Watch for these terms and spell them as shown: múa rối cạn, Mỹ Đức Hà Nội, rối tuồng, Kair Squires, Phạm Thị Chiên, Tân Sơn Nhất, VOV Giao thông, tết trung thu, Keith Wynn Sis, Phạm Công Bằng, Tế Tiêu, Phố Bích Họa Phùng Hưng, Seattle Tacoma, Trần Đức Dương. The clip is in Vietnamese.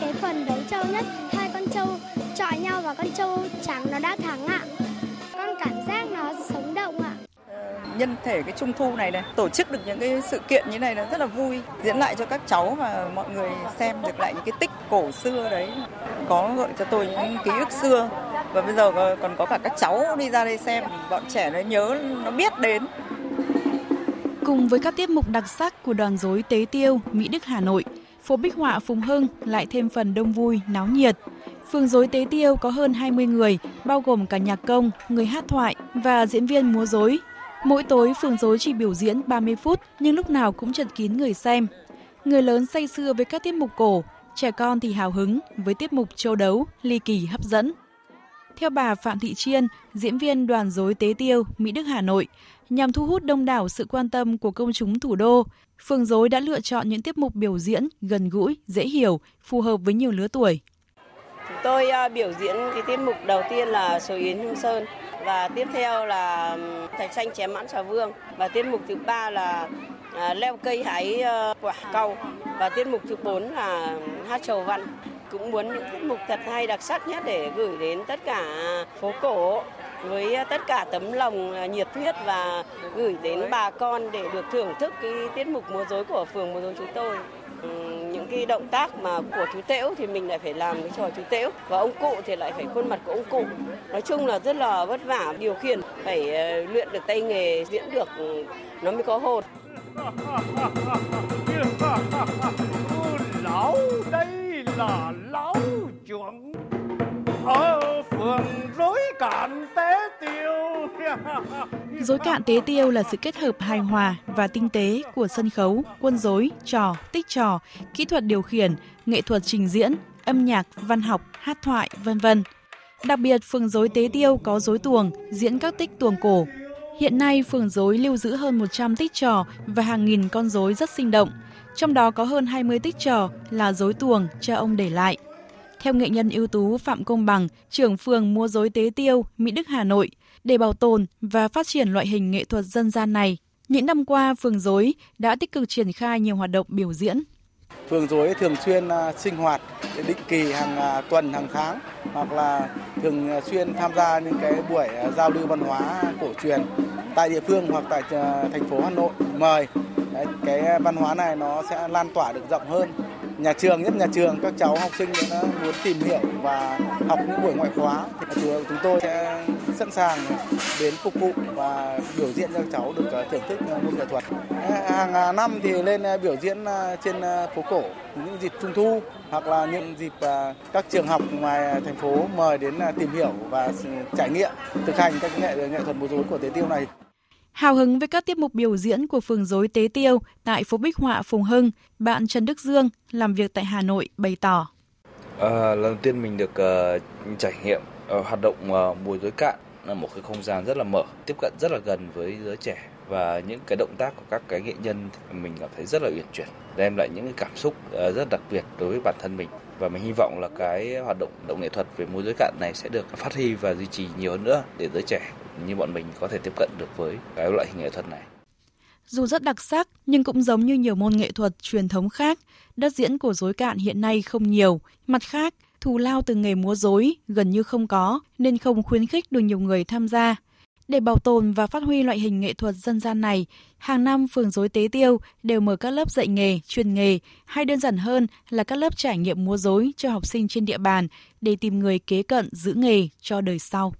cái phần đấu trâu nhất, hai con trâu chọi nhau và con trâu trắng nó đã thắng ạ. Con cảm giác nó sống động ạ. Nhân thể cái trung thu này này, tổ chức được những cái sự kiện như này là rất là vui, diễn lại cho các cháu và mọi người xem được lại những cái tích cổ xưa đấy, có gợi cho tôi những ký ức xưa. Và bây giờ còn có cả các cháu đi ra đây xem, bọn trẻ nó nhớ, nó biết đến. Cùng với các tiết mục đặc sắc của đoàn rối Tế Tiêu, Mỹ Đức Hà Nội, phố Bích Họa Phùng Hưng lại thêm phần đông vui, náo nhiệt. Phường rối Tế Tiêu có hơn 20 người, bao gồm cả nhạc công, người hát thoại và diễn viên múa rối. Mỗi tối phường rối chỉ biểu diễn 30 phút nhưng lúc nào cũng chật kín người xem. Người lớn say sưa với các tiết mục cổ, trẻ con thì hào hứng với tiết mục châu đấu, ly kỳ hấp dẫn. Theo bà Phạm Thị Chiên, diễn viên đoàn rối Tế Tiêu, Mỹ Đức Hà Nội, nhằm thu hút đông đảo sự quan tâm của công chúng thủ đô, phường rối đã lựa chọn những tiết mục biểu diễn gần gũi, dễ hiểu, phù hợp với nhiều lứa tuổi. Chúng tôi biểu diễn cái tiết mục đầu tiên là Sồi Yến Hương Sơn và tiếp theo là Thạch Xanh Chém Mãn Xà Vương và tiết mục thứ ba là leo cây hái quả cau và tiết mục thứ 4 là hát chầu văn. Cũng muốn những tiết mục thật hay đặc sắc nhất để gửi đến tất cả phố cổ với tất cả tấm lòng nhiệt huyết và gửi đến bà con để được thưởng thức cái tiết mục múa rối của phường múa rối chúng tôi. Những cái động tác mà của chú Tễu thì mình lại phải làm cái trò chú Tễu và ông cụ thì lại phải khuôn mặt của ông cụ. Nói chung là rất là vất vả điều khiển, phải luyện được tay nghề, diễn được nó mới có hồn. Lão đây là lão trưởng ở phường rối cạn Tế Tiêu. Rối cạn Tế Tiêu là sự kết hợp hài hòa và tinh tế của sân khấu, quân rối, trò, tích trò, kỹ thuật điều khiển, nghệ thuật trình diễn, âm nhạc, văn học, hát thoại, v.v. Đặc biệt, phường rối Tế Tiêu có rối tuồng, diễn các tích tuồng cổ. Hiện nay, phường rối lưu giữ hơn 100 tích trò và hàng nghìn con rối rất sinh động. Trong đó có hơn 20 tích trò là rối tuồng cha ông để lại. Theo nghệ nhân ưu tú Phạm Công Bằng, trưởng phường múa rối Tế Tiêu, Mỹ Đức Hà Nội, để bảo tồn và phát triển loại hình nghệ thuật dân gian này, những năm qua phường rối đã tích cực triển khai nhiều hoạt động biểu diễn. Phường rối thường xuyên sinh hoạt định kỳ hàng tuần, hàng tháng hoặc là thường xuyên tham gia những cái buổi giao lưu văn hóa cổ truyền tại địa phương hoặc tại thành phố Hà Nội mời. Đấy, cái văn hóa này nó sẽ lan tỏa được rộng hơn. Nhà trường, nhất nhà trường, các cháu học sinh đã muốn tìm hiểu và học những buổi ngoại khóa. Chúng tôi sẽ sẵn sàng đến phục vụ và biểu diễn cho các cháu được thưởng thức môn nghệ thuật. Hàng năm thì lên biểu diễn trên phố cổ những dịp trung thu hoặc là những dịp các trường học ngoài thành phố mời đến tìm hiểu và trải nghiệm, thực hành các nghệ thuật múa rối của Tế Tiêu này. Hào hứng với các tiết mục biểu diễn của phường rối Tế Tiêu tại phố Bích Họa Phùng Hưng, bạn Trần Đức Dương làm việc tại Hà Nội bày tỏ. Lần đầu tiên mình được trải nghiệm hoạt động múa rối cạn là một cái không gian rất là mở, tiếp cận rất là gần với giới trẻ và những cái động tác của các cái nghệ nhân mình cảm thấy rất là uyển chuyển, đem lại những cái cảm xúc rất đặc biệt đối với bản thân mình và mình hy vọng là cái hoạt động nghệ thuật về múa rối cạn này sẽ được phát huy và duy trì nhiều hơn nữa để giới trẻ như bọn mình có thể tiếp cận được với cái loại hình nghệ thuật này. Dù rất đặc sắc nhưng cũng giống như nhiều môn nghệ thuật truyền thống khác, đất diễn của rối cạn hiện nay không nhiều. Mặt khác, thù lao từ nghề múa rối gần như không có nên không khuyến khích được nhiều người tham gia. Để bảo tồn và phát huy loại hình nghệ thuật dân gian này, hàng năm phường rối Tế Tiêu đều mở các lớp dạy nghề, chuyên nghề hay đơn giản hơn là các lớp trải nghiệm múa rối cho học sinh trên địa bàn để tìm người kế cận giữ nghề cho đời sau.